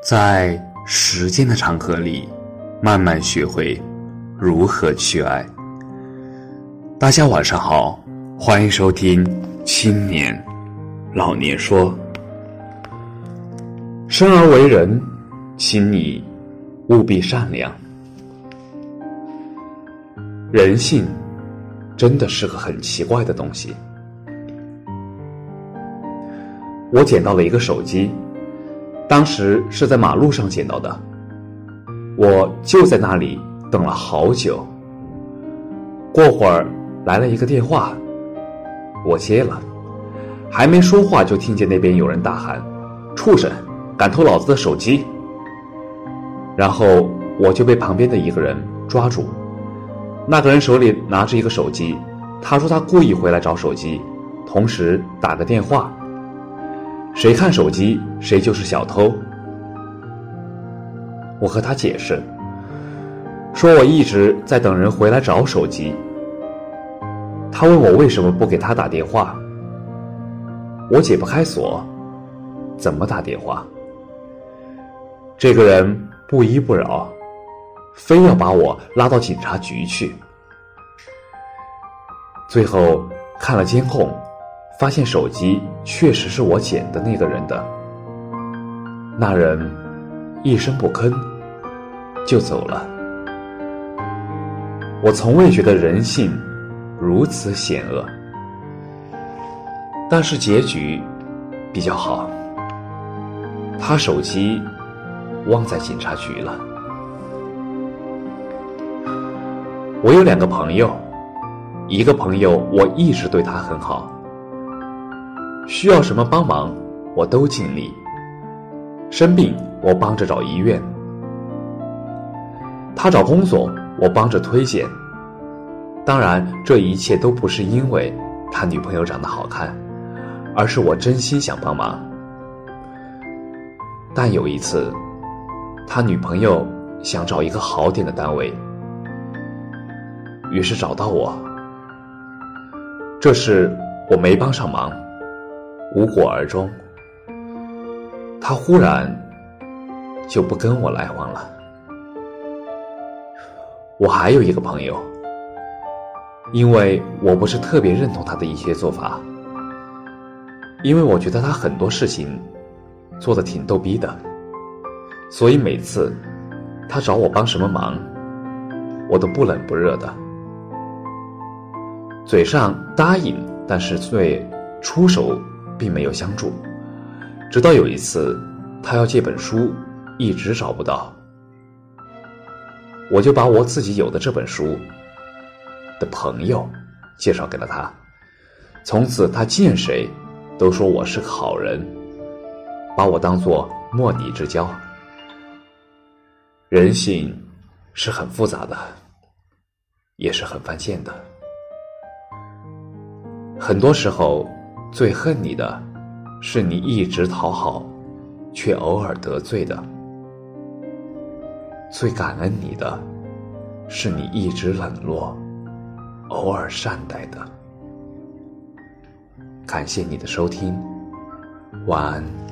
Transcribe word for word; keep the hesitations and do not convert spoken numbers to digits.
在时间的长河里，慢慢学会如何去爱。大家晚上好，欢迎收听青年老年说。生而为人，请你务必善良。人性真的是个很奇怪的东西。我捡到了一个手机，当时是在马路上捡到的，我就在那里等了好久。过会儿来了一个电话，我接了，还没说话就听见那边有人大喊：畜生，敢偷老子的手机！然后我就被旁边的一个人抓住，那个人手里拿着一个手机，他说他故意回来找手机，同时打个电话，谁看手机谁就是小偷。我和他解释，说我一直在等人回来找手机。他问我为什么不给他打电话，我解不开锁，怎么打电话？这个人不依不饶，非要把我拉到警察局去。最后看了监控，发现手机确实是我捡的那个人的。那人一声不吭就走了。我从未觉得人性如此险恶，但是结局比较好，他手机忘在警察局了。我有两个朋友，一个朋友我一直对他很好，需要什么帮忙我都尽力，生病我帮着找医院，他找工作我帮着推荐。当然这一切都不是因为他女朋友长得好看，而是我真心想帮忙。但有一次他女朋友想找一个好点的单位，于是找到我，这事我没帮上忙，无果而终。他忽然就不跟我来往了。我还有一个朋友，因为我不是特别认同他的一些做法，因为我觉得他很多事情做得挺逗逼的，所以每次他找我帮什么忙，我都不冷不热的，嘴上答应，但是最出手并没有相助。直到有一次他要借本书，一直找不到，我就把我自己有的这本书的朋友介绍给了他。从此他见谁都说我是个好人，把我当作莫逆之交。人性是很复杂的，也是很犯贱的，很多时候最恨你的是你一直讨好却偶尔得罪的，最感恩你的是你一直冷落偶尔善待的。感谢你的收听，晚安。